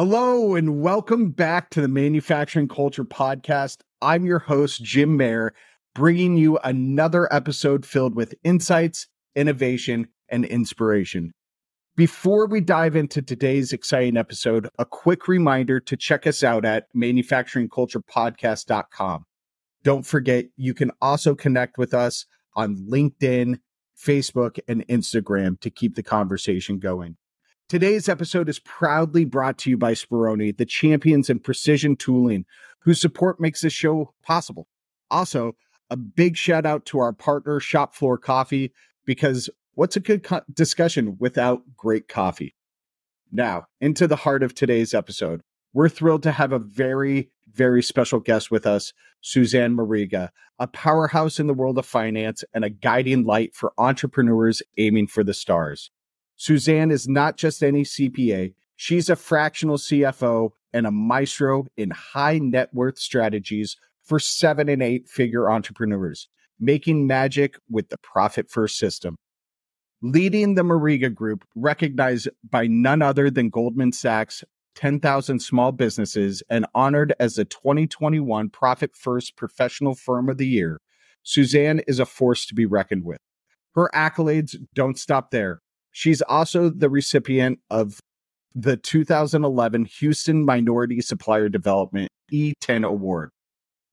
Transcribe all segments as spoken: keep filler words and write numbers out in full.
Hello and welcome back to the Manufacturing Culture Podcast. I'm your host, Jim Mayer, bringing you another episode filled with insights, innovation, and inspiration. Before we dive into today's exciting episode, a quick reminder to check us out at manufacturing culture podcast dot com. Don't forget, you can also connect with us on LinkedIn, Facebook, and Instagram to keep the conversation going. Today's episode is proudly brought to you by Speroni, the champions in precision tooling, whose support makes this show possible. Also, a big shout out to our partner, Shop Floor Coffee, because what's a good co- discussion without great coffee? Now, into the heart of today's episode. We're thrilled to have a very, very special guest with us, Susanne Mariga, a powerhouse in the world of finance and a guiding light for entrepreneurs aiming for the stars. Susanne is not just any C P A. She's a fractional C F O and a maestro in high net worth strategies for seven and eight figure entrepreneurs, making magic with the Profit First system. Leading the Mariga Group, recognized by none other than Goldman Sachs, ten thousand small businesses, and honored as the twenty twenty-one Profit First Professional Firm of the Year, Susanne is a force to be reckoned with. Her accolades don't stop there. She's also the recipient of the two thousand eleven Houston Minority Supplier Development E ten Award.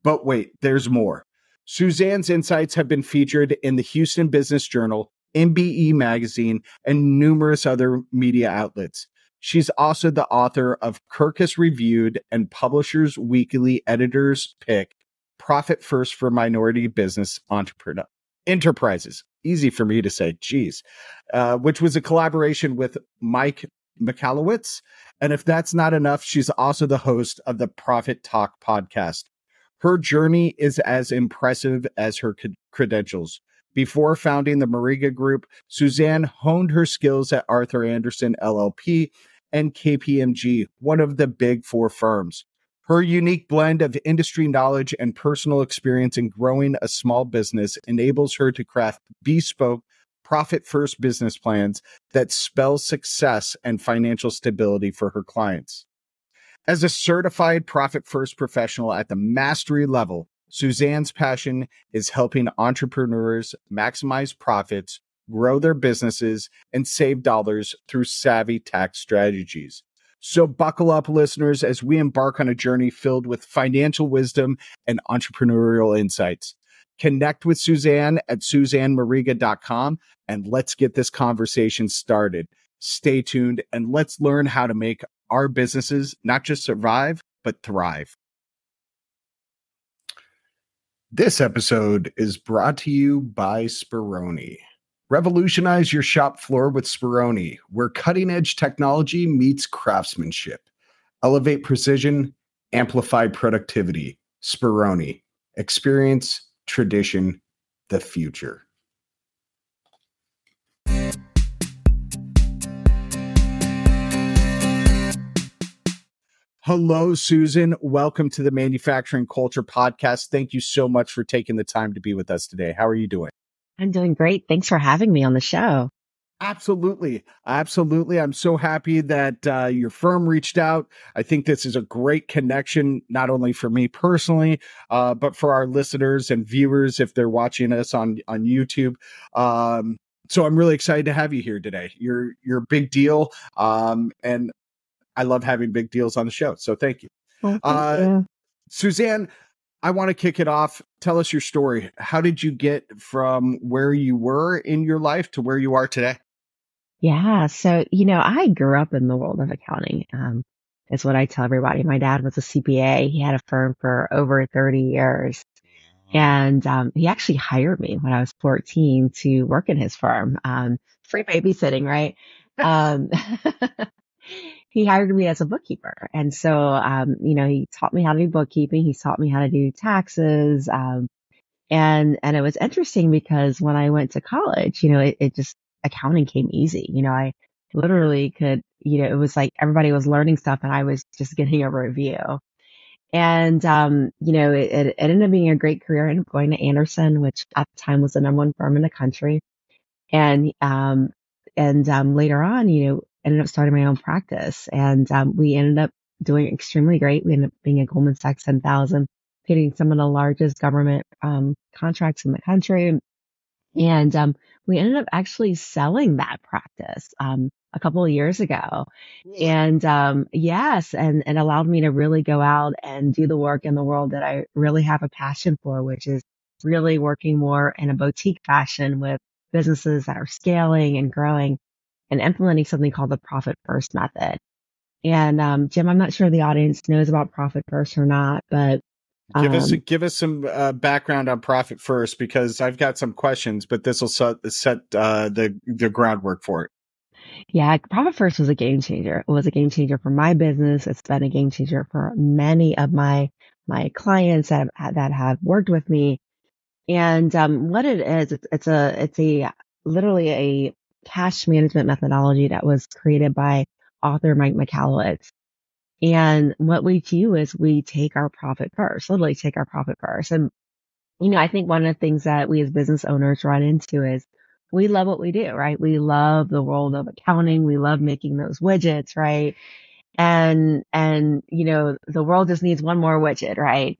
But wait, there's more. Susanne's insights have been featured in the Houston Business Journal, M B E Magazine, and numerous other media outlets. She's also the author of Kirkus Reviewed and Publishers Weekly Editor's Pick, Profit First for Minority Business Entrepreneurs. Enterprises, easy for me to say, geez, uh, which was a collaboration with Mike Michalowicz. And if that's not enough, she's also the host of the Profit Talk podcast. Her journey is as impressive as her c- credentials. Before founding the Mariga Group, Susanne honed her skills at Arthur Andersen, L L P, and K P M G, one of the big four firms. Her unique blend of industry knowledge and personal experience in growing a small business enables her to craft bespoke, profit-first business plans that spell success and financial stability for her clients. As a certified profit-first professional at the mastery level, Susanne's passion is helping entrepreneurs maximize profits, grow their businesses, and save dollars through savvy tax strategies. So buckle up, listeners, as we embark on a journey filled with financial wisdom and entrepreneurial insights. Connect with Susanne at Susanne Mariga dot com, and let's get this conversation started. Stay tuned, and let's learn how to make our businesses not just survive, but thrive. This episode is brought to you by Speroni. Revolutionize your shop floor with Speroni, where cutting-edge technology meets craftsmanship. Elevate precision, amplify productivity. Speroni. Experience, tradition, the future. Hello, Susan. Welcome to the Manufacturing Culture Podcast. Thank you so much for taking the time to be with us today. How are you doing? I'm doing great. Thanks for having me on the show. Absolutely. Absolutely. I'm so happy that uh, your firm reached out. I think this is a great connection, not only for me personally, uh, but for our listeners and viewers if they're watching us on, on YouTube. Um, so I'm really excited to have you here today. You're, you're a big deal, um, and I love having big deals on the show. So thank you. Well, thank uh, you. Susanne, I want to kick it off. Tell us your story. How did you get from where you were in your life to where you are today? Yeah. So, you know, I grew up in the world of accounting. Um, is what I tell everybody. My dad was a C P A. He had a firm for over thirty years. And um, he actually hired me when I was fourteen to work in his firm. Um, free babysitting, right? um, He hired me as a bookkeeper. And so, um, you know, he taught me how to do bookkeeping. He taught me how to do taxes. Um, and, and it was interesting because when I went to college, you know, it, it just, accounting came easy. You know, I literally could, you know, it was like everybody was learning stuff and I was just getting a review. And, um, you know, it, it ended up being a great career. I ended up going to Andersen, which at the time was the number one firm in the country. And, um, and, um, later on, you know, ended up starting my own practice. And um, we ended up doing extremely great. We ended up being a Goldman Sachs ten thousand, getting some of the largest government um, contracts in the country. And um, we ended up actually selling that practice um, a couple of years ago. And um, yes, and it allowed me to really go out and do the work in the world that I really have a passion for, which is really working more in a boutique fashion with businesses that are scaling and growing and implementing something called the Profit First method. And um, Jim, I'm not sure the audience knows about Profit First or not, but Give um, us give us some uh, background on Profit First, because I've got some questions, but this will set, set uh, the the groundwork for it. Yeah, Profit First was a game changer. It was a game changer for my business. It's been a game changer for many of my my clients that have, that have worked with me. And um, what it is, it's, it's a it's a literally a cash management methodology that was created by author Mike Michalowicz. And what we do is we take our profit first, literally take our profit first. And, you know, I think one of the things that we as business owners run into is we love what we do, right? We love the world of accounting. We love making those widgets, right? And, and, you know, the world just needs one more widget, right?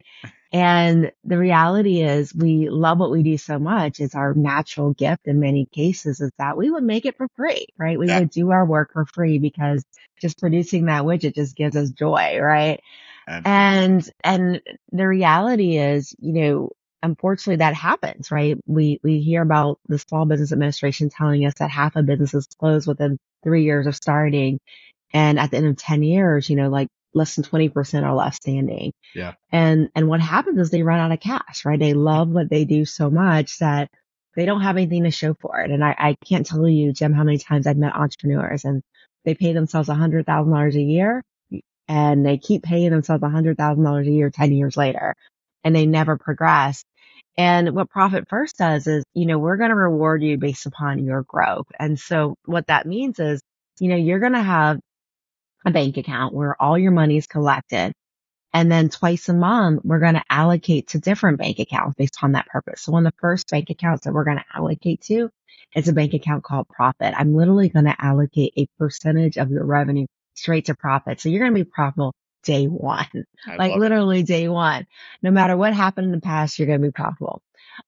And the reality is we love what we do so much. It's our natural gift in many cases is that we would make it for free, right? We yeah. would do our work for free because just producing that widget just gives us joy, right? And, and the reality is, you know, unfortunately that happens, right? We, we hear about the Small Business Administration telling us that half of businesses close within three years of starting. And at the end of ten years, you know, like, less than twenty percent are left standing. Yeah. And, and what happens is they run out of cash, right? They love what they do so much that they don't have anything to show for it. And I, I can't tell you, Jim, how many times I've met entrepreneurs and they pay themselves one hundred thousand dollars a year and they keep paying themselves one hundred thousand dollars a year ten years later and they never progress. And what Profit First does is, you know, we're going to reward you based upon your growth. And so what that means is, you know, you're going to have a bank account where all your money is collected. And then twice a month, we're going to allocate to different bank accounts based on that purpose. So one of the first bank accounts that we're going to allocate to is a bank account called Profit. I'm literally going to allocate a percentage of your revenue straight to Profit. So you're going to be profitable day one, I like literally it. day one. No matter what happened in the past, you're going to be profitable.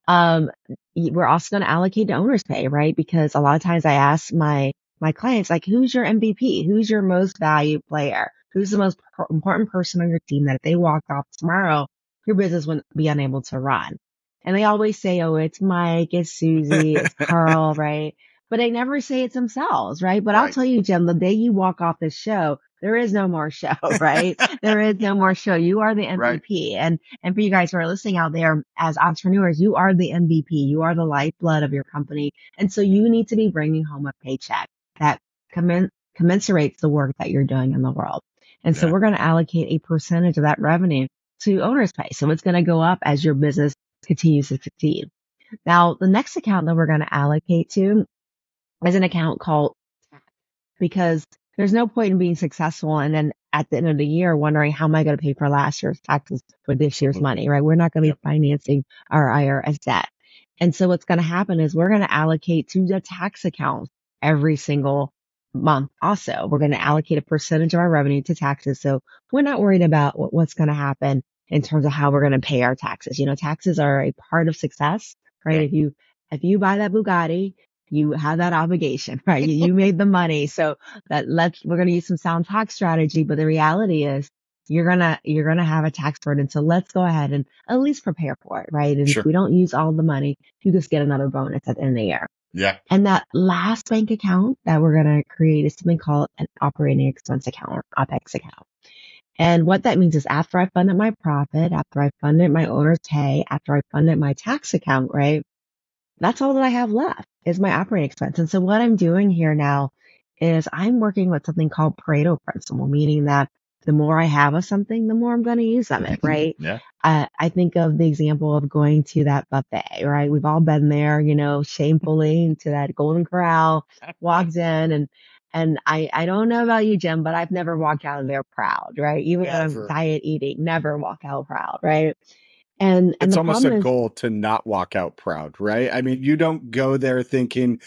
Um, we're also going to allocate to owner's pay, right? Because a lot of times I ask my My clients, like, who's your M V P? Who's your most valued player? Who's the most pr- important person on your team that if they walked off tomorrow, your business wouldn't be unable to run? And they always say, oh, it's Mike, it's Susie, it's Carl, right? But they never say it themselves, right? But right. I'll tell you, Jim, the day you walk off this show, there is no more show, right? There is no more show. You are the M V P. Right. And, and for you guys who are listening out there as entrepreneurs, you are the M V P. You are the lifeblood of your company. And so you need to be bringing home a paycheck that commen- commensurates the work that you're doing in the world. And yeah. so we're going to allocate a percentage of that revenue to owner's pay. So it's going to go up as your business continues to succeed. Now, the next account that we're going to allocate to is an account called Tax, because there's no point in being successful and then at the end of the year wondering, how am I going to pay for last year's taxes with this year's money, right? We're not going to be financing our I R S debt. And so what's going to happen is we're going to allocate to the tax account every single month. Also, we're going to allocate a percentage of our revenue to taxes. So we're not worried about what, what's going to happen in terms of how we're going to pay our taxes. You know, taxes are a part of success, right? Yeah. If you, if you buy that Bugatti, you have that obligation, right? you, you made the money. So that let's, we're going to use some sound tax strategy, but the reality is you're going to, you're going to have a tax burden. So let's go ahead and at least prepare for it, right? And sure. if we don't use all the money, you just get another bonus at the end of the year. Yeah. And that last bank account that we're going to create is something called an operating expense account or OPEX account. And what that means is after I funded my profit, after I funded my owner's pay, after I funded my tax account, right? That's all that I have left is my operating expense. And so what I'm doing here now is I'm working with something called Pareto principle, meaning that the more I have of something, the more I'm going to use of it, right? Yeah. Uh, I think of the example of going to that buffet, right? We've all been there, you know, shamefully into that Golden Corral, walked in, and and I, I don't know about you, Jim, but I've never walked out of there proud, right? Even though I'm diet eating, never walk out proud, right? And, and it's almost a goal to not walk out proud, right? I mean, you don't go there thinking,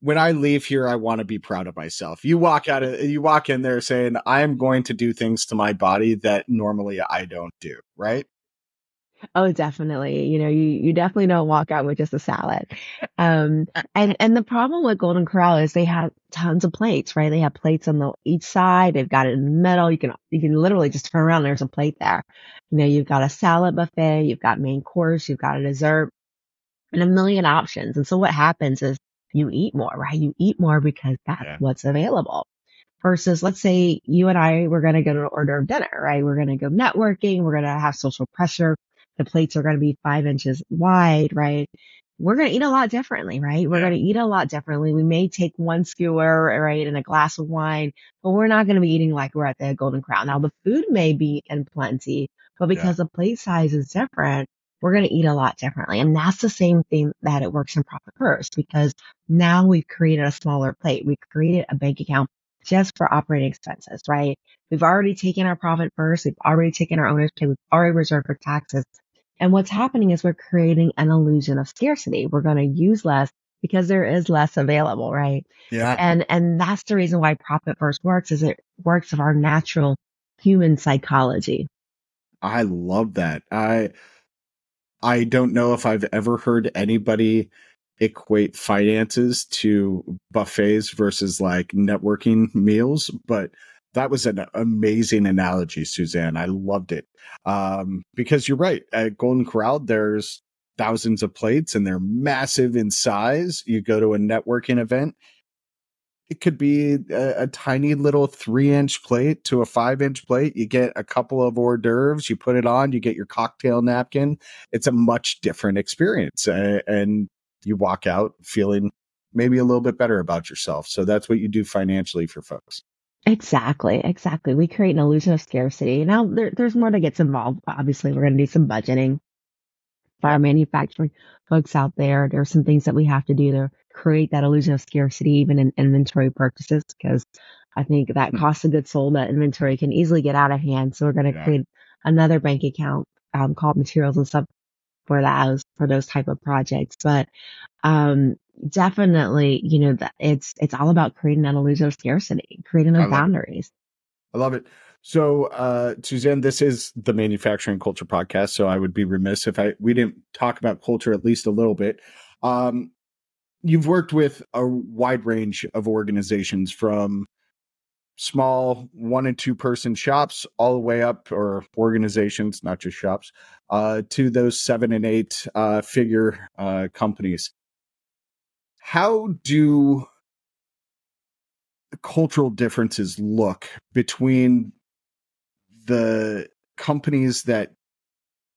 when I leave here, I want to be proud of myself. You walk out, of, you walk in there saying, I am going to do things to my body that normally I don't do, right? Oh, definitely. You know, you, you definitely don't walk out with just a salad. Um, and, and the problem with Golden Corral is they have tons of plates, right? They have plates on the each side. They've got it in the middle. You can, you can literally just turn around. And there's a plate there. You know, you've got a salad buffet, you've got main course, you've got a dessert and a million options. And so what happens is you eat more, right? You eat more because that's yeah. what's available. Versus, let's say you and I were going to go to order of dinner, right? We're going to go networking. We're going to have social pressure. The plates are going to be five inches wide, right? We're going to eat a lot differently, right? We're going to eat a lot differently. We may take one skewer, right, and a glass of wine, but we're not going to be eating like we're at the Golden Crown. Now, the food may be in plenty, but because yeah. the plate size is different, we're going to eat a lot differently. And that's the same thing that it works in Profit First, because now we've created a smaller plate. We've created a bank account just for operating expenses, right? We've already taken our Profit First. We've already taken our owner's pay. We've already reserved for taxes. And what's happening is we're creating an illusion of scarcity. We're going to use less because there is less available, right? Yeah. And and that's the reason why Profit First works, is it works of our natural human psychology. I love that. I I don't know if I've ever heard anybody equate finances to buffets versus like networking meals, but that was an amazing analogy, Susanne. I loved it. Um, because you're right. At Golden Corral, there's thousands of plates and they're massive in size. You go to a networking event, it could be a, a tiny little three-inch plate to a five-inch plate. You get a couple of hors d'oeuvres. You put it on. You get your cocktail napkin. It's a much different experience. Uh, and you walk out feeling maybe a little bit better about yourself. So that's what you do financially for folks. Exactly, exactly. We create an illusion of scarcity. Now, there, there's more that gets involved. Obviously, we're going to do some budgeting for our manufacturing folks out there. There are some things that we have to do to create that illusion of scarcity, even in inventory purchases, because I think that cost of goods sold, that inventory can easily get out of hand. So we're going to yeah. create another bank account um, called materials and stuff for those for those type of projects. But um, definitely, you know, that it's it's all about creating that illusion of scarcity, creating those I boundaries. It. I love it. So, uh, Susanne, this is the Manufacturing Culture Podcast. So I would be remiss if I we didn't talk about culture at least a little bit. Um, you've worked with a wide range of organizations, from small one and two person shops all the way up, or organizations, not just shops, uh, to those seven and eight uh, figure uh, companies. How do cultural differences look between the companies that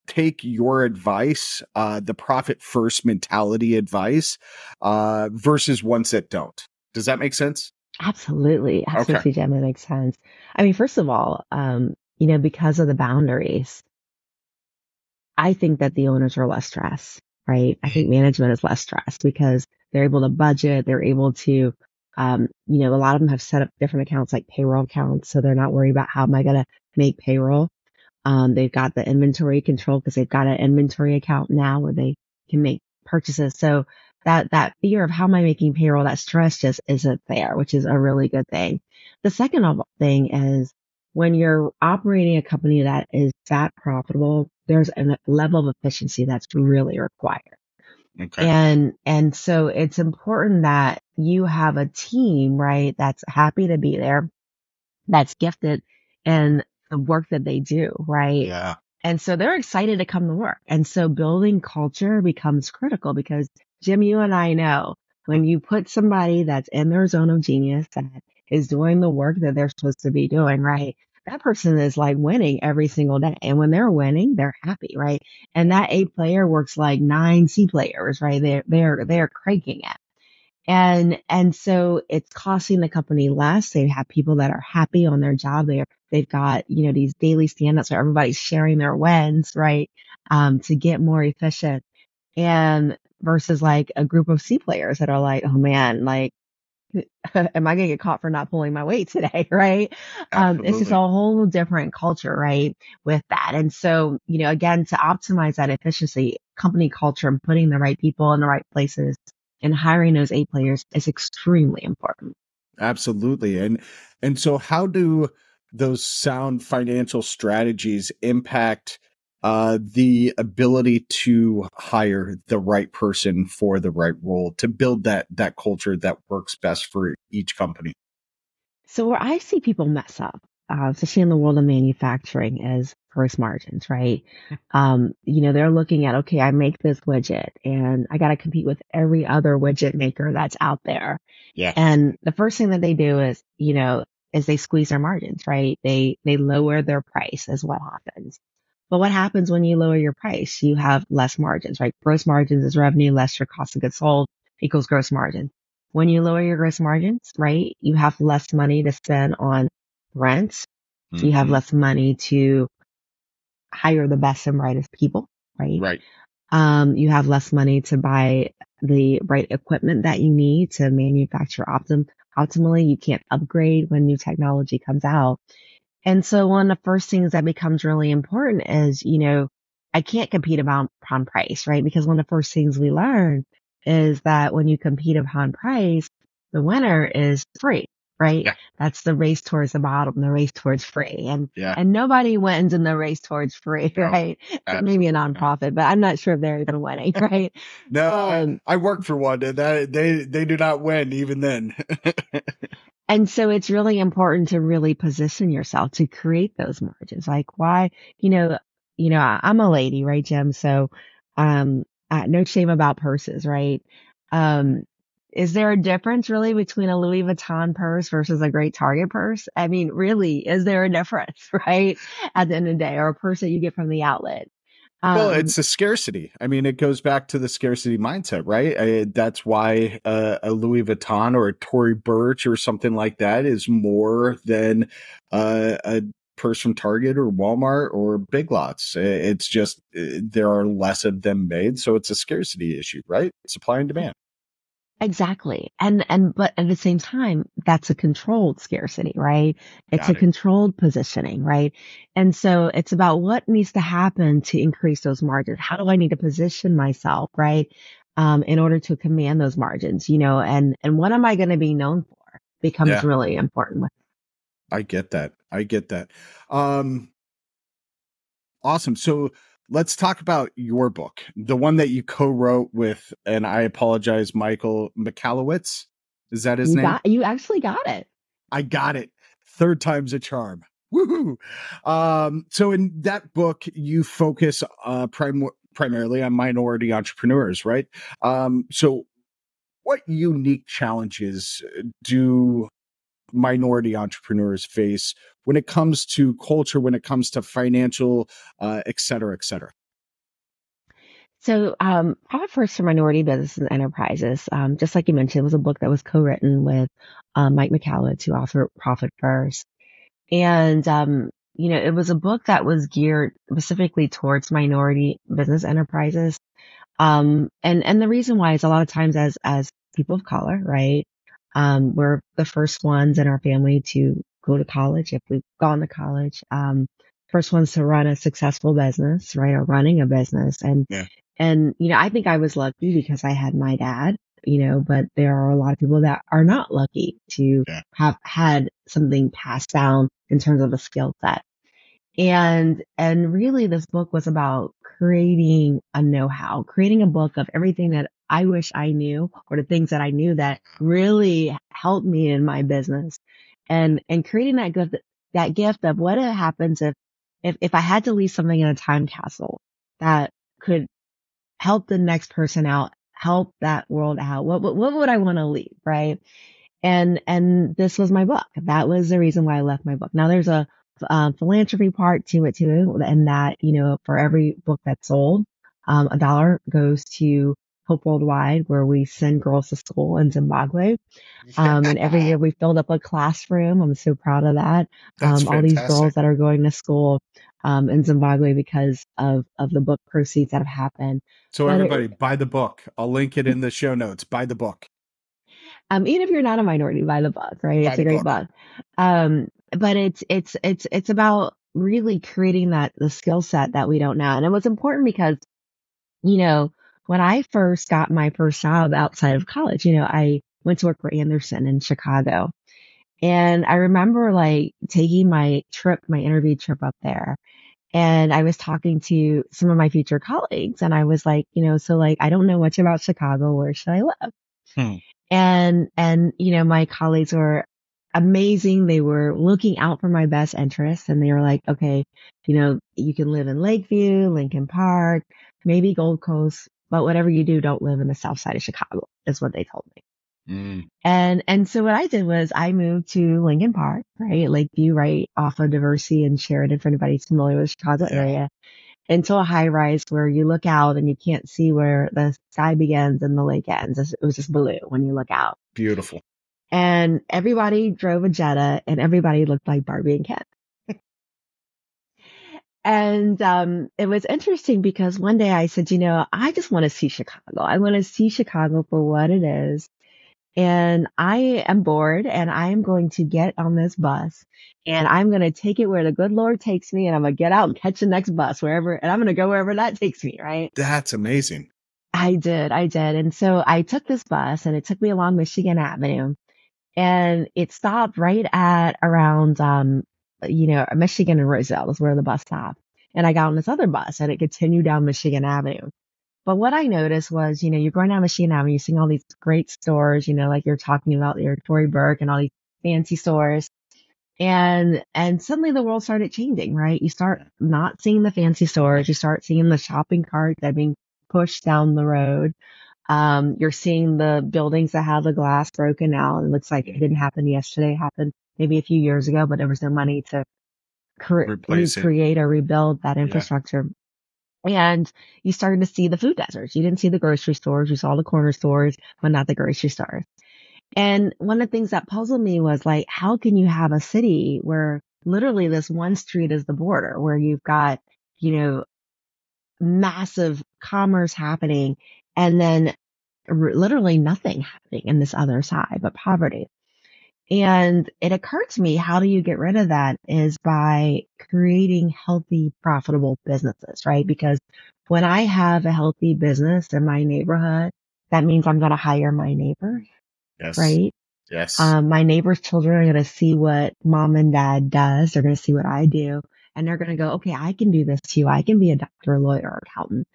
take your advice, uh, the Profit First mentality advice, uh, versus ones that don't? Does that make sense? Absolutely. Absolutely, Jim. That makes sense. I mean, first of all, um, you know, because of the boundaries, I think that the owners are less stressed, right? I think management is less stressed because they're able to budget. They're able to, um, you know, a lot of them have set up different accounts like payroll accounts. So they're not worried about how am I going to make payroll. Um, they've got the inventory control because they've got an inventory account now where they can make purchases. So That that fear of how am I making payroll, that stress just isn't there, which is a really good thing. The second thing is when you're operating a company that is that profitable, there's a level of efficiency that's really required. Okay. And and so it's important that you have a team, right, that's happy to be there, that's gifted in the work that they do, right? Yeah. And so they're excited to come to work. And so building culture becomes critical because, Jim, you and I know when you put somebody that's in their zone of genius that is doing the work that they're supposed to be doing, right? That person is like winning every single day. And when they're winning, they're happy, right? And that A player works like nine C players, right? They're, they're, they're cranking it. And, and so it's costing the company less. They have people that are happy on their job. They're, they've got, you know, these daily standups where everybody's sharing their wins, right? Um, to get more efficient. And versus like a group of C players that are like, oh man, like, am I going to get caught for not pulling my weight today? Right. Um, it's just a whole different culture, right, with that. And so, you know, again, to optimize that efficiency, company culture and putting the right people in the right places and hiring those A players is extremely important. Absolutely. And and so how do those sound financial strategies impact uh, the ability to hire the right person for the right role, to build that that culture that works best for each company? So where I see people mess up, uh, especially in the world of manufacturing, is gross margins, right? Um, you know, they're looking at, okay, I make this widget and I got to compete with every other widget maker that's out there. Yeah. And the first thing that they do is, you know, is they squeeze their margins, right? They, they lower their price is what happens. But what happens when you lower your price? You have less margins, right? Gross margins is revenue less your cost of goods sold equals gross margin. When you lower your gross margins, right, you have less money to spend on rents. Mm-hmm. You have less money to hire the best and brightest people, right? Right. Um, you have less money to buy the right equipment that you need to manufacture optim- optimally. You can't upgrade when new technology comes out. And so one of the first things that becomes really important is, you know, I can't compete about on price, right? Because one of the first things we learn is that when you compete upon price, the winner is free, right? Yeah. That's the race towards the bottom, the race towards free. And yeah. and nobody wins in the race towards free, no, right? Absolutely. Maybe a nonprofit, but I'm not sure if they're even winning, right? no, um, I, I worked for one. That, they, they do not win even then. And so it's really important to really position yourself to create those margins. Like why, you know, you know, I, I'm a lady, right, Jim? So, um, Uh, no shame about purses, right? Um, is there a difference really between a Louis Vuitton purse versus a great Target purse? I mean, really, is there a difference, right? At the end of the day, or a purse that you get from the outlet? Um, well, it's a scarcity. I mean, it goes back to the scarcity mindset, right? I, that's why uh, a Louis Vuitton or a Tory Burch or something like that is more than uh, a purse from Target or Walmart or Big Lots. It's just there are less of them made, so it's a scarcity issue, right? Supply and demand. Exactly. And and but at the same time, that's a controlled scarcity, right? It's Got a it. controlled positioning, right? And so it's about what needs to happen to increase those margins. How do I need to position myself, right? Um, in order to command those margins, you know, and and what am I going to be known for becomes yeah. really important with I get that. I get that. Um, awesome. So let's talk about your book, the one that you co-wrote with, and I apologize, Michael Michalowicz. Is that his you name? Got, you actually got it. I got it. Third time's a charm. Woohoo. Um, so in that book, you focus uh, prim- primarily on minority entrepreneurs, right? Um, so what unique challenges do minority entrepreneurs face when it comes to culture, when it comes to financial, uh, et cetera, et cetera? So um, Profit First for Minority Businesses and Enterprises, um, just like you mentioned, was a book that was co-written with uh, Mike Michalowicz, who authored Profit First. And, um, you know, it was a book that was geared specifically towards minority business enterprises. Um, and, and the reason why is a lot of times as, as people of color, right? Um, we're the first ones in our family to go to college. If we've gone to college, um, first ones to run a successful business, right? Or running a business. And, yeah. and, you know, I think I was lucky because I had my dad, you know, but there are a lot of people that are not lucky to yeah. have had something passed down in terms of a skill set. And, and really this book was about creating a know-how, creating a book of everything that I wish I knew, or the things that I knew that really helped me in my business, and, and creating that gift, that gift of what happens if, if, if I had to leave something in a time capsule that could help the next person out, help that world out. What, what, what would I want to leave? Right. And, and this was my book. That was the reason why I left my book. Now there's a um, philanthropy part to it too. And that, you know, for every book that's sold, um, a dollar goes to Hope Worldwide, where we send girls to school in Zimbabwe. Um, and every year we filled up a classroom. I'm so proud of that. Um, all these girls that are going to school um, in Zimbabwe because of, of the book proceeds that have happened. So but everybody it, buy the book. I'll link it in the show notes. Buy the book. Um, even if you're not a minority, buy the book, right? Buy it's a great book. book. Um, but it's, it's, it's, it's about really creating that, the skill set that we don't know. And it was important because, you know, when I first got my first job outside of college, you know, I went to work for Andersen in Chicago. And I remember like taking my trip, my interview trip up there. And I was talking to some of my future colleagues and I was like, you know, so like, I don't know much about Chicago. Where should I live? Hmm. And, and, you know, my colleagues were amazing. They were looking out for my best interests and they were like, okay, you know, you can live in Lakeview, Lincoln Park, maybe Gold Coast, but whatever you do, don't live in the South Side of Chicago is what they told me. Mm. And, and so what I did was I moved to Lincoln Park, right? Lakeview, right off of Diversity and Sheridan, for anybody's familiar with the Chicago yeah. area, into a high rise where you look out and you can't see where the sky begins and the lake ends. It was just blue when you look out. Beautiful. And everybody drove a Jetta and everybody looked like Barbie and Ken. And, um, it was interesting because one day I said, you know, I just want to see Chicago. I want to see Chicago for what it is. And I am bored and I am going to get on this bus and I'm going to take it where the good Lord takes me and I'm going to get out and catch the next bus wherever, and I'm going to go wherever that takes me. Right. That's amazing. I did. I did. And so I took this bus and it took me along Michigan Avenue and it stopped right at around, um, you know, Michigan and Roselle is where the bus stopped. And I got on this other bus and it continued down Michigan Avenue. But what I noticed was, you know, you're going down Michigan Avenue, you're seeing all these great stores, you know, like you're talking about your Tory Burch and all these fancy stores. And, and suddenly the world started changing, right? You start not seeing the fancy stores. You start seeing the shopping cart that being pushed down the road. Um, you're seeing the buildings that have the glass broken out. It looks like it didn't happen yesterday. It happened maybe a few years ago, but there was no money to cre- create or rebuild that infrastructure. Yeah. And you started to see the food deserts. You didn't see the grocery stores. You saw the corner stores, but not the grocery stores. And one of the things that puzzled me was like, how can you have a city where literally this one street is the border, where you've got, you know, massive commerce happening and then r- literally nothing happening in this other side but poverty. And it occurred to me, how do you get rid of that is by creating healthy, profitable businesses, right? Because when I have a healthy business in my neighborhood, that means I'm going to hire my neighbor, yes. right? Yes. Um, my neighbor's children are going to see what mom and dad does. They're going to see what I do. And they're going to go, okay, I can do this too. I can be a doctor, a lawyer, or accountant,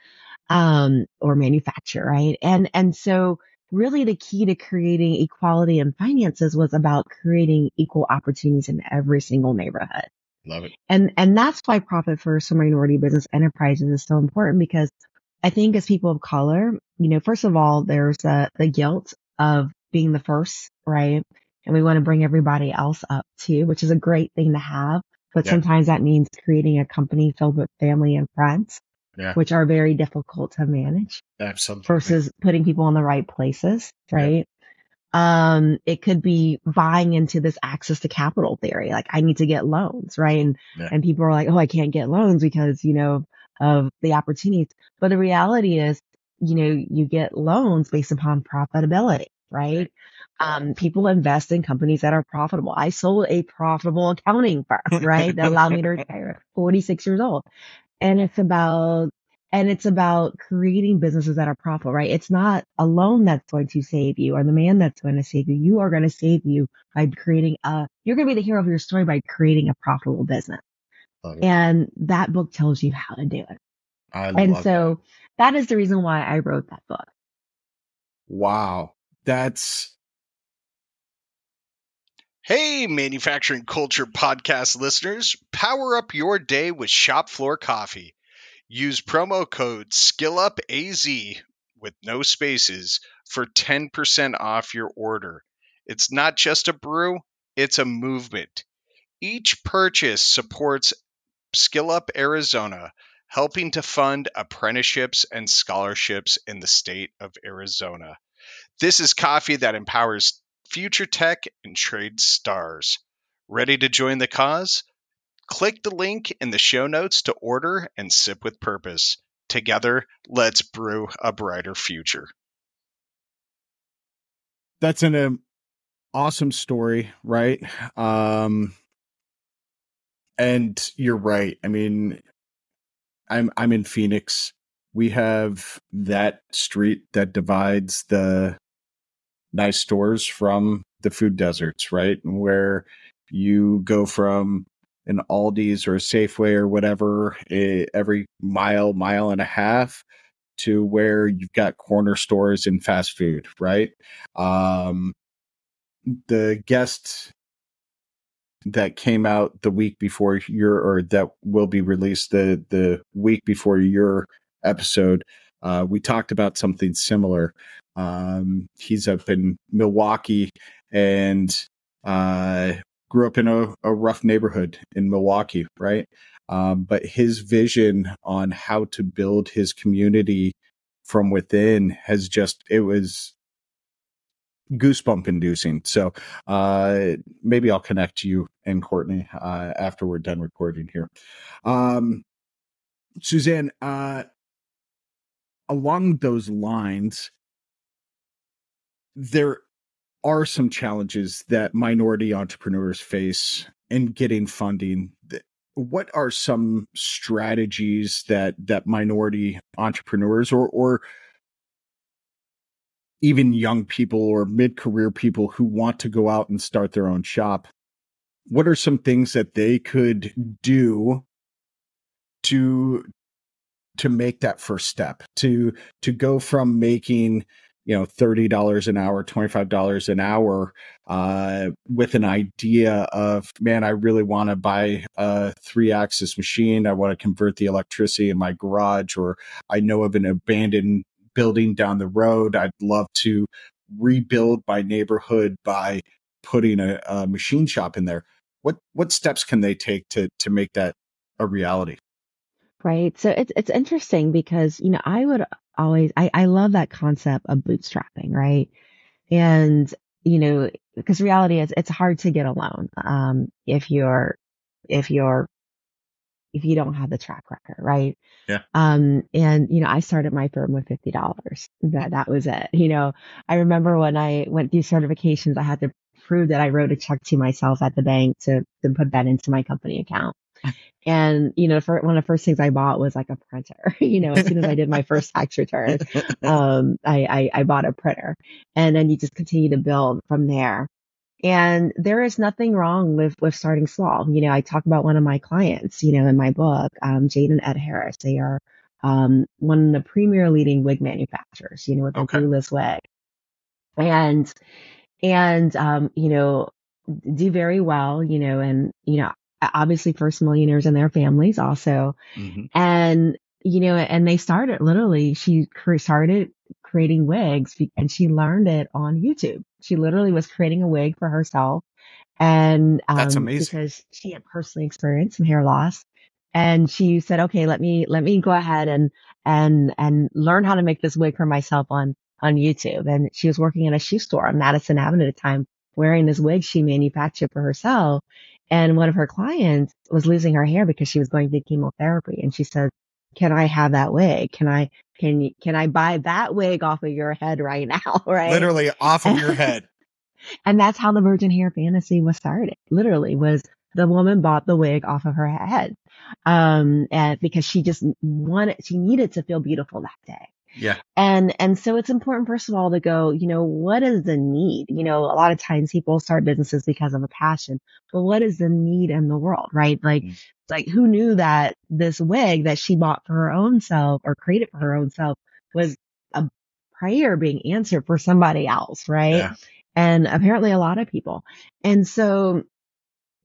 um, or manufacturer, right? And, and so really the key to creating equality in finances was about creating equal opportunities in every single neighborhood. Love it. And, and that's why Profit First for minority business enterprises is so important, because I think as people of color, you know, first of all, there's the, the guilt of being the first, right? And we want to bring everybody else up too, which is a great thing to have. But yeah. sometimes that means creating a company filled with family and friends. Yeah. Which are very difficult to manage. Absolutely. Versus putting people in the right places, right? Yeah. Um, it could be buying into this access to capital theory. Like, I need to get loans, right? And yeah. and people are like, oh, I can't get loans because, you know, of the opportunities. But the reality is, you know, you get loans based upon profitability, right? Um, people invest in companies that are profitable. I sold a profitable accounting firm, right? That allowed me to retire at forty-six years old. And it's about, and it's about creating businesses that are profitable, right? It's not a loan that's going to save you or the man that's going to save you. You are going to save you by creating a, you're going to be the hero of your story by creating a profitable business. And that book tells you how to do it. I love and so that. that is the reason why I wrote that book. Wow. That's. Hey, Manufacturing Culture Podcast listeners, power up your day with Shop Floor Coffee. Use promo code SKILLUPAZ with no spaces for ten percent off your order. It's not just a brew, it's a movement. Each purchase supports Skill Up Arizona, helping to fund apprenticeships and scholarships in the state of Arizona. This is coffee that empowers future tech and trade stars. Ready to join the cause? Click the link in the show notes to order and sip with purpose. Together, let's brew a brighter future. That's an um, awesome story, right? Um, and you're right. I mean, I'm I'm in Phoenix, we have that street that divides the nice stores from the food deserts, right? Where you go from an Aldi's or a Safeway or whatever every mile, mile and a half to where you've got corner stores and fast food, right? Um, the guest that came out the week before your, or that will be released the, the week before your episode, uh, we talked about something similar. Um, he's up in Milwaukee and uh, grew up in a, a rough neighborhood in Milwaukee, right? Um, but his vision on how to build his community from within has just, it was goosebump inducing. So uh, maybe I'll connect you and Courtney uh, after we're done recording here. Um, Suzanne, uh, along those lines, there are some challenges that minority entrepreneurs face in getting funding. What are some strategies that, that minority entrepreneurs or, or even young people or mid-career people who want to go out and start their own shop, what are some things that they could do to, to make that first step, to, to go from making, you know, thirty dollars an hour, twenty-five dollars an hour, uh, with an idea of, man, I really want to buy a three axis machine. I want to convert the electricity in my garage, or I know of an abandoned building down the road. I'd love to rebuild my neighborhood by putting a, a machine shop in there. What, what steps can they take to, to make that a reality? Right. So it's, it's interesting because, you know, I would always, I, I love that concept of bootstrapping, right? And, you know, because reality is it's hard to get a loan. Um, if you're, if you're, if you don't have the track record, right? Yeah. Um, and, you know, I started my firm with fifty dollars. That, that was it. You know, I remember when I went through certifications, I had to prove that I wrote a check to myself at the bank to, to put that into my company account. And, you know, for one of the first things I bought was like a printer. You know, as soon as I did my first tax return, um, I, I, I bought a printer, and then you just continue to build from there. And there is nothing wrong with, with starting small. You know, I talk about one of my clients, you know, in my book, um, Jade and Ed Harris. They are, um, one of the premier leading wig manufacturers, you know, with the okay. glueless wig, and, and, um, you know, do very well, you know, and, you know, obviously first millionaires and their families also. Mm-hmm. And, you know, and they started literally, she cr- started creating wigs and she learned it on YouTube. She literally was creating a wig for herself. And um, that's amazing because she had personally experienced some hair loss. And she said, okay, let me, let me go ahead and, and, and learn how to make this wig for myself on, on YouTube. And she was working in a shoe store on Madison Avenue at the time, wearing this wig she manufactured for herself. And one of her clients was losing her hair because she was going to chemotherapy. And she said, can I have that wig? Can I, can can I buy that wig off of your head right now? Right. Literally off of your head. And that's how the Virgin Hair Fantasy was started. Literally was the woman bought the wig off of her head. Um, and because she just wanted, she needed to feel beautiful that day. Yeah. And, and so it's important, first of all, to go, you know, what is the need? You know, a lot of times people start businesses because of a passion, but what is the need in the world, right? Like, mm. like who knew that this wig that she bought for her own self or created for her own self was a prayer being answered for somebody else, right? Yeah. And apparently a lot of people. And so,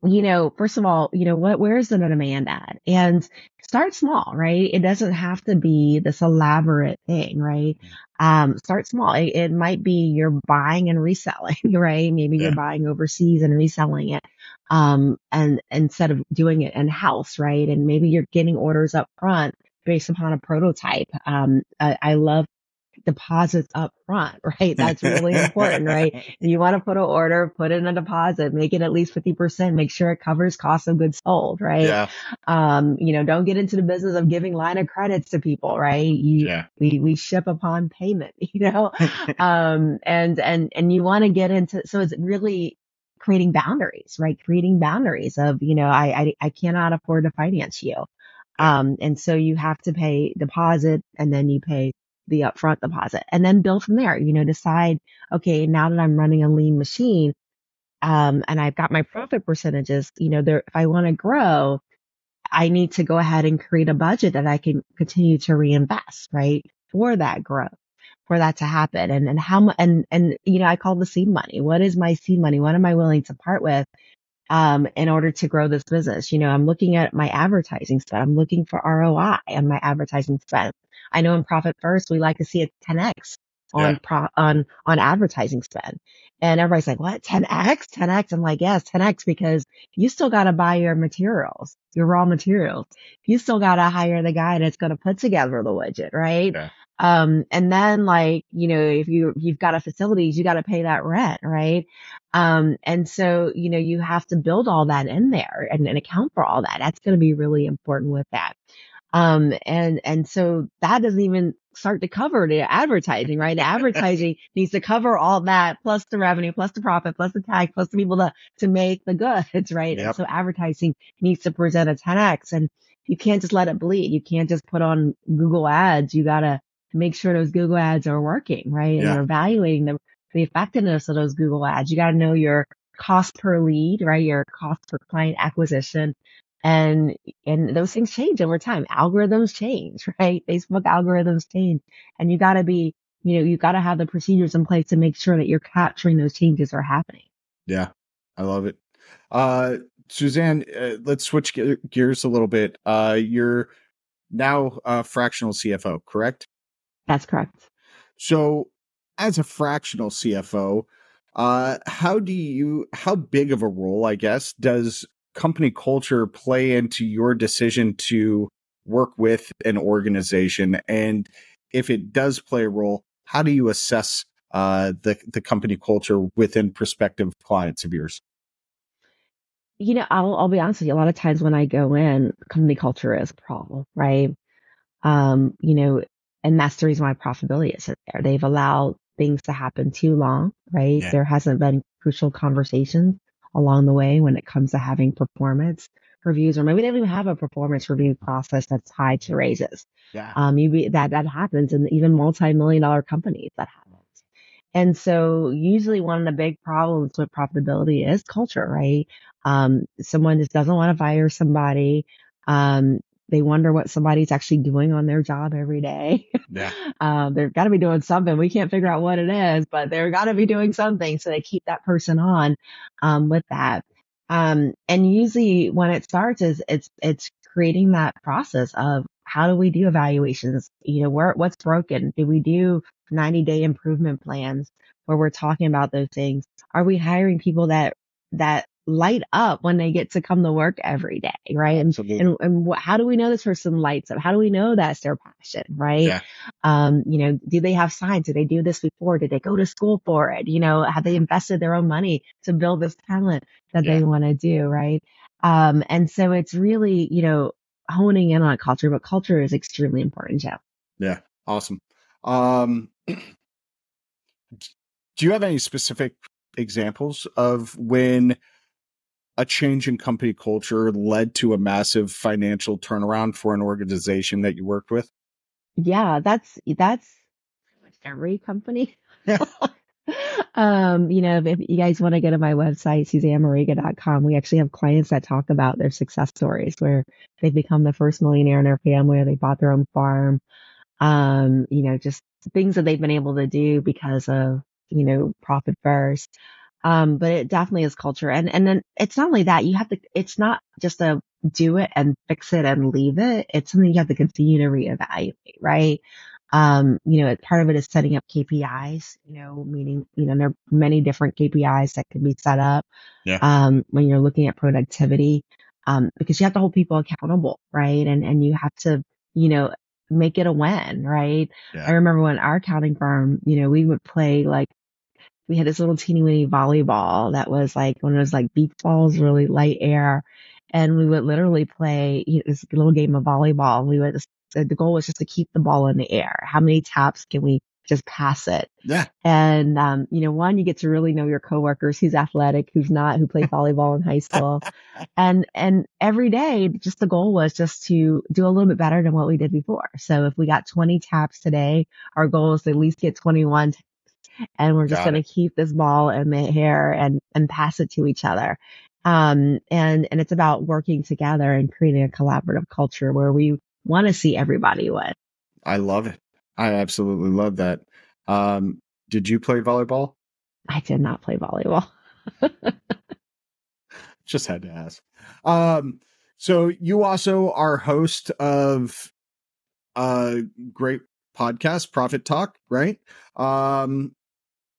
you know, first of all, you know, what, where's the demand at? And start small, right? It doesn't have to be this elaborate thing, right? Um, start small. It, it might be you're buying and reselling, right? Maybe yeah. you're buying overseas and reselling it. Um, and, and instead of doing it in house, right? And maybe you're getting orders up front based upon a prototype. Um, I, I love deposits up front, right? That's really important, right? You want to put an order, put in a deposit, make it at least fifty percent, make sure it covers cost of goods sold, right? Yeah. Um, you know, don't get into the business of giving line of credits to people, right? You, yeah. We, we ship upon payment, you know? um, and, and, and you want to get into, so it's really creating boundaries, right? Creating boundaries of, you know, I, I, I cannot afford to finance you. Um, and so you have to pay deposit, and then you pay the upfront deposit, and then build from there, you know, decide, okay, now that I'm running a lean machine, um, and I've got my profit percentages, you know, there, if I want to grow, I need to go ahead and create a budget that I can continue to reinvest, right? For that growth, for that to happen. And, and how, and, and, you know, I call the seed money. What is my seed money? What am I willing to part with, um, in order to grow this business? You know, I'm looking at my advertising spend. I'm looking for R O I on my advertising spend. I know in Profit First, we like to see a ten X on, yeah. pro, on, on advertising spend. And everybody's like, what? ten X, ten X. I'm like, yes, ten X, because you still got to buy your materials, your raw materials. You still got to hire the guy that's going to put together the widget. Right. Yeah. Um, and then like, you know, if you, you've got a facilities, you got to pay that rent. Right. Um, and so, you know, you have to build all that in there and, and account for all that. That's going to be really important with that. Um, and, and so that doesn't even start to cover the advertising, right? The advertising needs to cover all that, plus the revenue, plus the profit, plus the tag, plus the people to, to make the goods, right? Yep. And so advertising needs to present a ten X, and you can't just let it bleed. You can't just put on Google ads. You got to make sure those Google ads are working, right? And yeah. you're evaluating the, the effectiveness of those Google ads. You got to know your cost per lead, right? Your cost per client acquisition. And, and those things change over time. Algorithms change, right? Facebook algorithms change, and you gotta be, you know, you gotta have the procedures in place to make sure that you're capturing those changes are happening. Yeah. I love it. Uh, Susanne, uh, let's switch ge- gears a little bit. Uh, you're now a fractional C F O, correct? That's correct. So as a fractional C F O, uh, how do you, how big of a role, I guess, does company culture play into your decision to work with an organization? And if it does play a role, how do you assess uh, the, the company culture within prospective clients of yours? You know, I'll, I'll be honest with you. A lot of times when I go in, company culture is a problem, right? Um, you know, and that's the reason why profitability isn't there. They've allowed things to happen too long, right? Yeah. There hasn't been crucial conversations along the way when it comes to having performance reviews, or maybe they don't even have a performance review process that's tied to raises. Yeah. Um, you be, that, that happens in even multi-million dollar companies, that happens. And so usually one of the big problems with profitability is culture, right? Um, someone just doesn't want to fire somebody. Um, they wonder what somebody's actually doing on their job every day. Yeah. um, they've got to be doing something. We can't figure out what it is, but they've got to be doing something. So they keep that person on, um, with that. Um, and usually when it starts is it's, it's creating that process of how do we do evaluations? You know, where, what's broken? Do we do ninety day improvement plans where we're talking about those things? Are we hiring people that, that, light up when they get to come to work every day, right? And and, and wh- how do we know this person lights up? How do we know that's their passion, right? Yeah. Um, you know, do they have signs? Did they do this before? Did they go to school for it? You know, have they invested their own money to build this talent that yeah. they want to do, right? Um, and so it's really, you know, honing in on culture, but culture is extremely important, Joe. Yeah, awesome. Um, do you have any specific examples of when a change in company culture led to a massive financial turnaround for an organization that you worked with? Yeah, that's, that's pretty much every company. Yeah. um, you know, if, if you guys want to go to my website, Susanne Mariga dot com, we actually have clients that talk about their success stories where they've become the first millionaire in their family, or they bought their own farm. Um, you know, just things that they've been able to do because of, you know, Profit First. Um, but it definitely is culture. And, and then it's not only that you have to, it's not just a do it and fix it and leave it. It's something you have to continue to reevaluate, right? Um, you know, part of it is setting up K P Is, you know, meaning, you know, there are many different K P Is that can be set up, yeah. um, when you're looking at productivity, um, because you have to hold people accountable, right? And, and you have to, you know, make it a win, right? Yeah. I remember when our accounting firm, you know, we would play like, we had this little teeny weeny volleyball that was like one of those like beach balls, really light air. And we would literally play, you know, this little game of volleyball. And we would, the goal was just to keep the ball in the air. How many taps can we just pass it. Yeah. And, um, you know, one, you get to really know your coworkers, who's athletic, who's not, who played volleyball in high school. And, and every day, just the goal was just to do a little bit better than what we did before. So if we got twenty taps today, our goal is to at least get twenty-one. And we're just going to keep this ball in the air and, and pass it to each other. Um, and, and it's about working together and creating a collaborative culture where we want to see everybody win. I love it. I absolutely love that. Um, did you play volleyball? I did not play volleyball. Just had to ask. Um, so you also are host of a great podcast, Profit Talk, right? Um,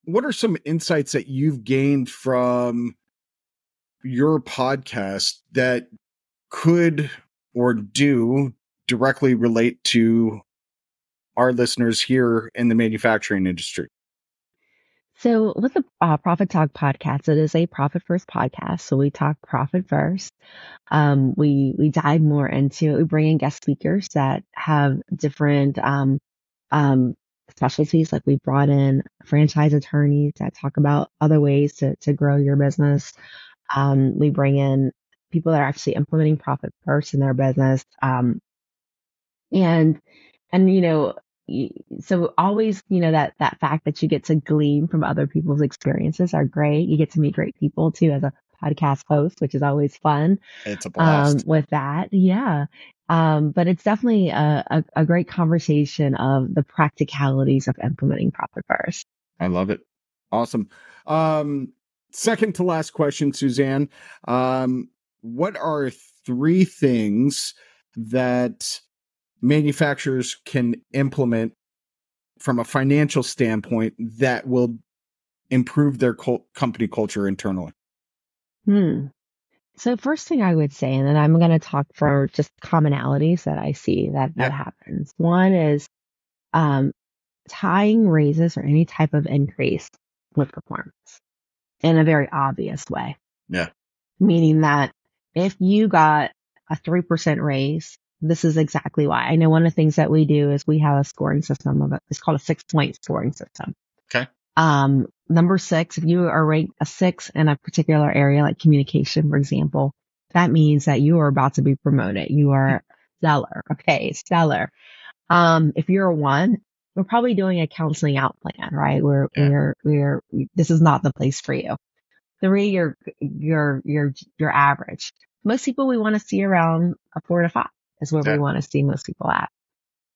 what are some insights that you've gained from your podcast that could or do directly relate to our listeners here in the manufacturing industry? So with the uh, Profit Talk podcast, it is a Profit First podcast. So we talk profit first. Um, we we dive more into it. We bring in guest speakers that have different um, um, specialties. Like we brought in franchise attorneys that talk about other ways to to grow your business. Um, we bring in people that are actually implementing Profit First in their business. Um, and, and, you know, so always, you know, that, that fact that you get to glean from other people's experiences are great. You get to meet great people too, as a podcast host, which is always fun. It's a blast. Um, with that. Yeah. Um, but it's definitely a, a, a great conversation of the practicalities of implementing Profit First. I love it. Awesome. Um, Second to last question, Suzanne. Um, what are three things that manufacturers can implement from a financial standpoint that will improve their co- company culture internally? Hmm. So first thing I would say, and then I'm going to talk for just commonalities that I see that, that yep. happens. One is um, tying raises or any type of increase with performance. In a very obvious way. Yeah. Meaning that if you got a three percent raise, this is exactly why. I know one of the things that we do is we have a scoring system of it. It's called a six point scoring system. Okay. Um, number six, if you are ranked a six in a particular area, like communication, for example, that means that you are about to be promoted. You are stellar. Okay. Stellar. Um, if you're a one, we're probably doing a counseling out plan, right? We're, yeah. we're, we're, this is not the place for you. Three, you're, you're, you're, you're average. Most people we want to see around a four to five is where yeah. we want to see most people at.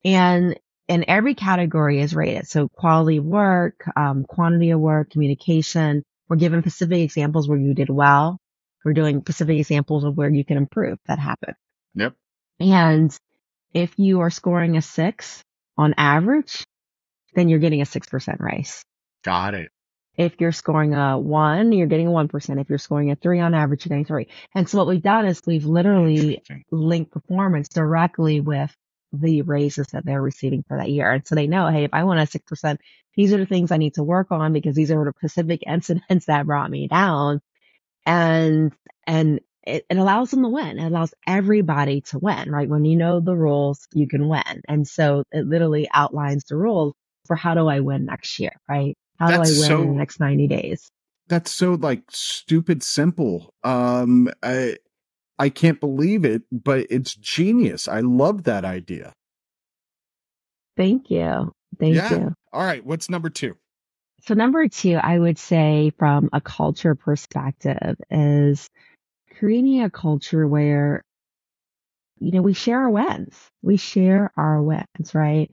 And, and every category is rated. So quality of work, um, quantity of work, communication. We're giving specific examples where you did well. We're doing specific examples of where you can improve. That happened. Yep. And if you are scoring a six, on average, then you're getting a six percent raise. Got it. If you're scoring a one, you're getting a one percent. If you're scoring a three on average, you're getting three. And so what we've done is we've literally linked performance directly with the raises that they're receiving for that year. And so they know, hey, if I want a six percent, these are the things I need to work on because these are the specific incidents that brought me down. And, and it, it allows them to win. It allows everybody to win, right? When you know the rules, you can win. And so it literally outlines the rules for how do I win next year, right? How that's do I win so, in the next ninety days? That's so like stupid simple. Um, I, I can't believe it, but it's genius. I love that idea. Thank you. Thank yeah. you. All right. What's number two? So number two, I would say from a culture perspective is creating a culture where, you know, we share our wins, we share our wins, right?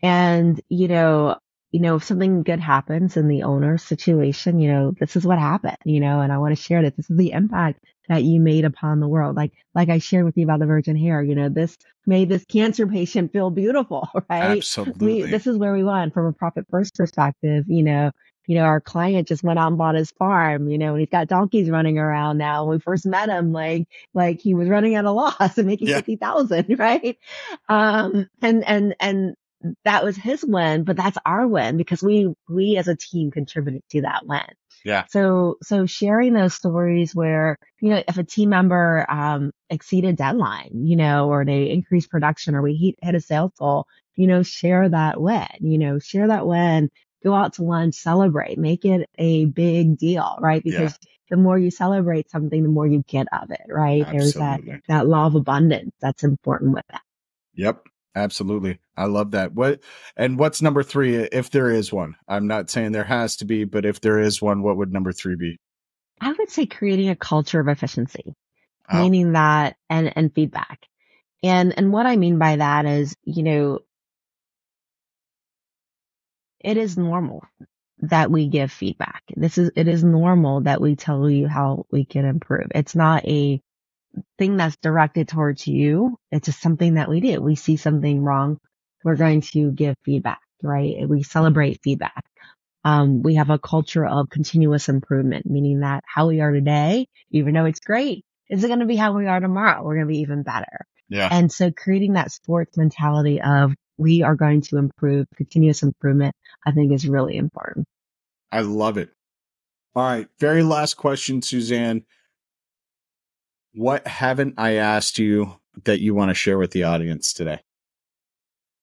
And, you know, you know, if something good happens in the owner situation, you know, this is what happened, you know, and I want to share that this is the impact that you made upon the world. Like, like I shared with you about the virgin hair, you know, this made this cancer patient feel beautiful, right? Absolutely. We, this is where we want from a Profit First perspective, you know, You know, our client just went out and bought his farm, you know, and he's got donkeys running around now. When we first met him, like, like he was running at a loss and making yeah. fifty thousand, right? Um, and, and, and that was his win, but that's our win because we, we as a team contributed to that win. Yeah. So, so sharing those stories where, you know, if a team member, um, exceeded deadline, you know, or they increased production or we hit, hit a sales goal, you know, share that win, you know, share that win, go out to lunch, celebrate, make it a big deal, right? Because yeah. the more you celebrate something, the more you get of it, right? Absolutely. There's that, that law of abundance that's important with that. Yep. Absolutely. I love that. What, and what's number three, if there is one? I'm not saying there has to be, but if there is one, what would number three be? I would say creating a culture of efficiency, oh. meaning that and, and feedback. And, and what I mean by that is, you know, it is normal that we give feedback. This is, it is normal that we tell you how we can improve. It's not a thing that's directed towards you. It's just something that we do. We see something wrong, we're going to give feedback, right? We celebrate feedback. Um, we have a culture of continuous improvement, meaning that how we are today, even though it's great, is it going to be how we are tomorrow? We're going to be even better. Yeah. And so creating that sports mentality of we are going to improve, continuous improvement, I think is really important. I love it. All right. Very last question, Susanne. What haven't I asked you that you want to share with the audience today?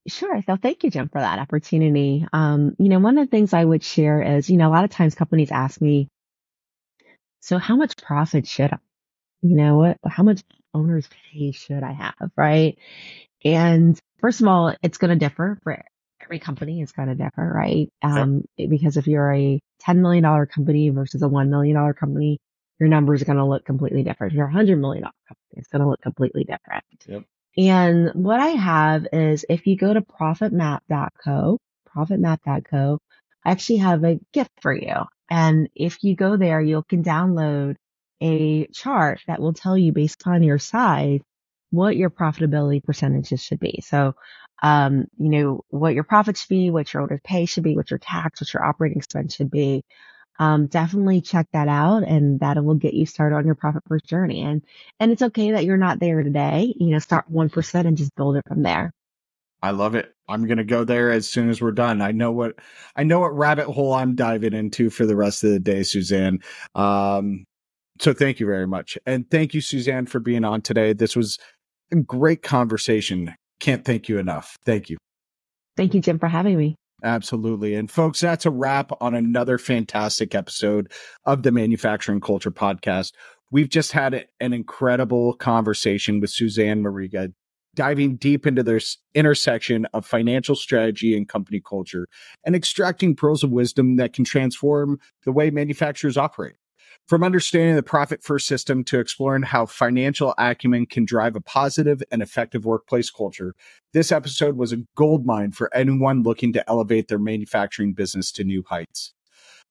Sure. So thank you, Jim, for that opportunity. Um, you know, one of the things I would share is, you know, a lot of times companies ask me, so how much profit should I, you know, what, how much owner's pay should I have? Right. And first of all, it's going to differ for every company. It's going to differ, right? Um, yeah. Because if you're a ten million dollars company versus a one million dollars company, your numbers are going to look completely different. If you're a one hundred million dollars company, it's going to look completely different. Yep. And what I have is if you go to profit map dot co, profit map dot co, I actually have a gift for you. And if you go there, you can download a chart that will tell you based on your size what your profitability percentages should be. So, um, you know, what your profits should be, what your owner's pay should be, what your tax, what your operating expense should be. Um, definitely check that out, and that will get you started on your Profit First journey. And, and it's okay that you're not there today, you know, start one percent and just build it from there. I love it. I'm going to go there as soon as we're done. I know what, I know what rabbit hole I'm diving into for the rest of the day, Susanne. Um, so thank you very much. And thank you, Susanne, for being on today. This was a great conversation. Can't thank you enough. Thank you. Thank you, Jim, for having me. Absolutely. And folks, that's a wrap on another fantastic episode of the Manufacturing Culture Podcast. We've just had an incredible conversation with Susanne Mariga, diving deep into this intersection of financial strategy and company culture and extracting pearls of wisdom that can transform the way manufacturers operate. From understanding the Profit First system to exploring how financial acumen can drive a positive and effective workplace culture, this episode was a goldmine for anyone looking to elevate their manufacturing business to new heights.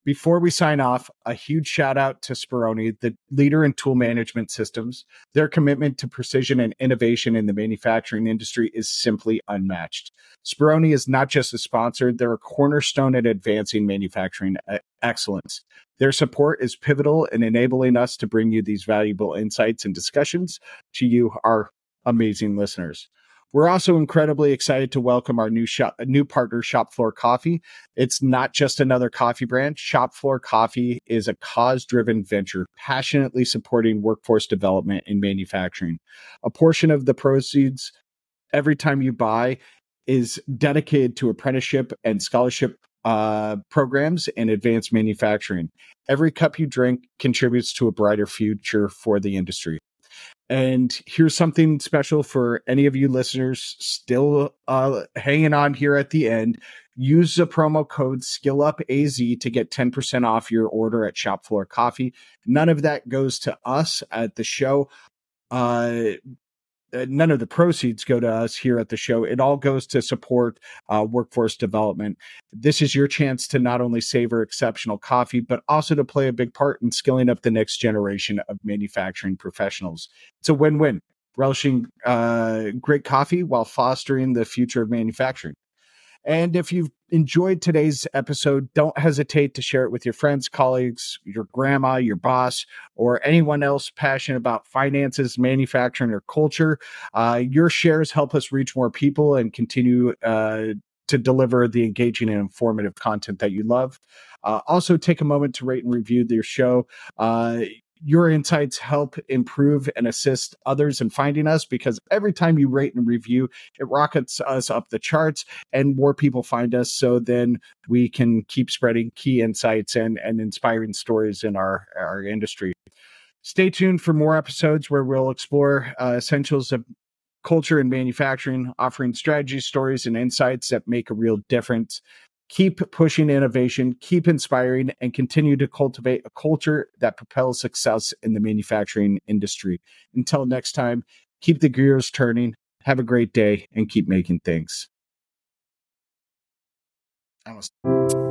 Before we sign off, a huge shout out to Speroni, the leader in tool management systems. Their commitment to precision and innovation in the manufacturing industry is simply unmatched. Speroni is not just a sponsor, they're a cornerstone in advancing manufacturing excellence. Their support is pivotal in enabling us to bring you these valuable insights and discussions to you, our amazing listeners. We're also incredibly excited to welcome our new shop, new partner, Shop Floor Coffee. It's not just another coffee brand. Shop Floor Coffee is a cause-driven venture passionately supporting workforce development in manufacturing. A portion of the proceeds every time you buy is dedicated to apprenticeship and scholarship uh, programs in advanced manufacturing. Every cup you drink contributes to a brighter future for the industry. And here's something special for any of you listeners still uh, hanging on here at the end. Use the promo code SkillUpAZ to get ten percent off your order at Shop Floor Coffee. None of that goes to us at the show. Uh, none of the proceeds go to us here at the show. It all goes to support uh, workforce development. This is your chance to not only savor exceptional coffee, but also to play a big part in skilling up the next generation of manufacturing professionals. It's a win-win, relishing uh, great coffee while fostering the future of manufacturing. And if you've enjoyed today's episode, don't hesitate to share it with your friends, colleagues, your grandma, your boss, or anyone else passionate about finances, manufacturing, or culture. Uh, your shares help us reach more people and continue uh, to deliver the engaging and informative content that you love. Uh, also, take a moment to rate and review their show. Uh, Your insights help improve and assist others in finding us, because every time you rate and review, it rockets us up the charts and more people find us. So then we can keep spreading key insights and, and inspiring stories in our, our industry. Stay tuned for more episodes where we'll explore uh, essentials of culture and manufacturing, offering strategies, stories, and insights that make a real difference. Keep pushing innovation, keep inspiring, and continue to cultivate a culture that propels success in the manufacturing industry. Until next time, keep the gears turning, have a great day, and keep making things. Almost.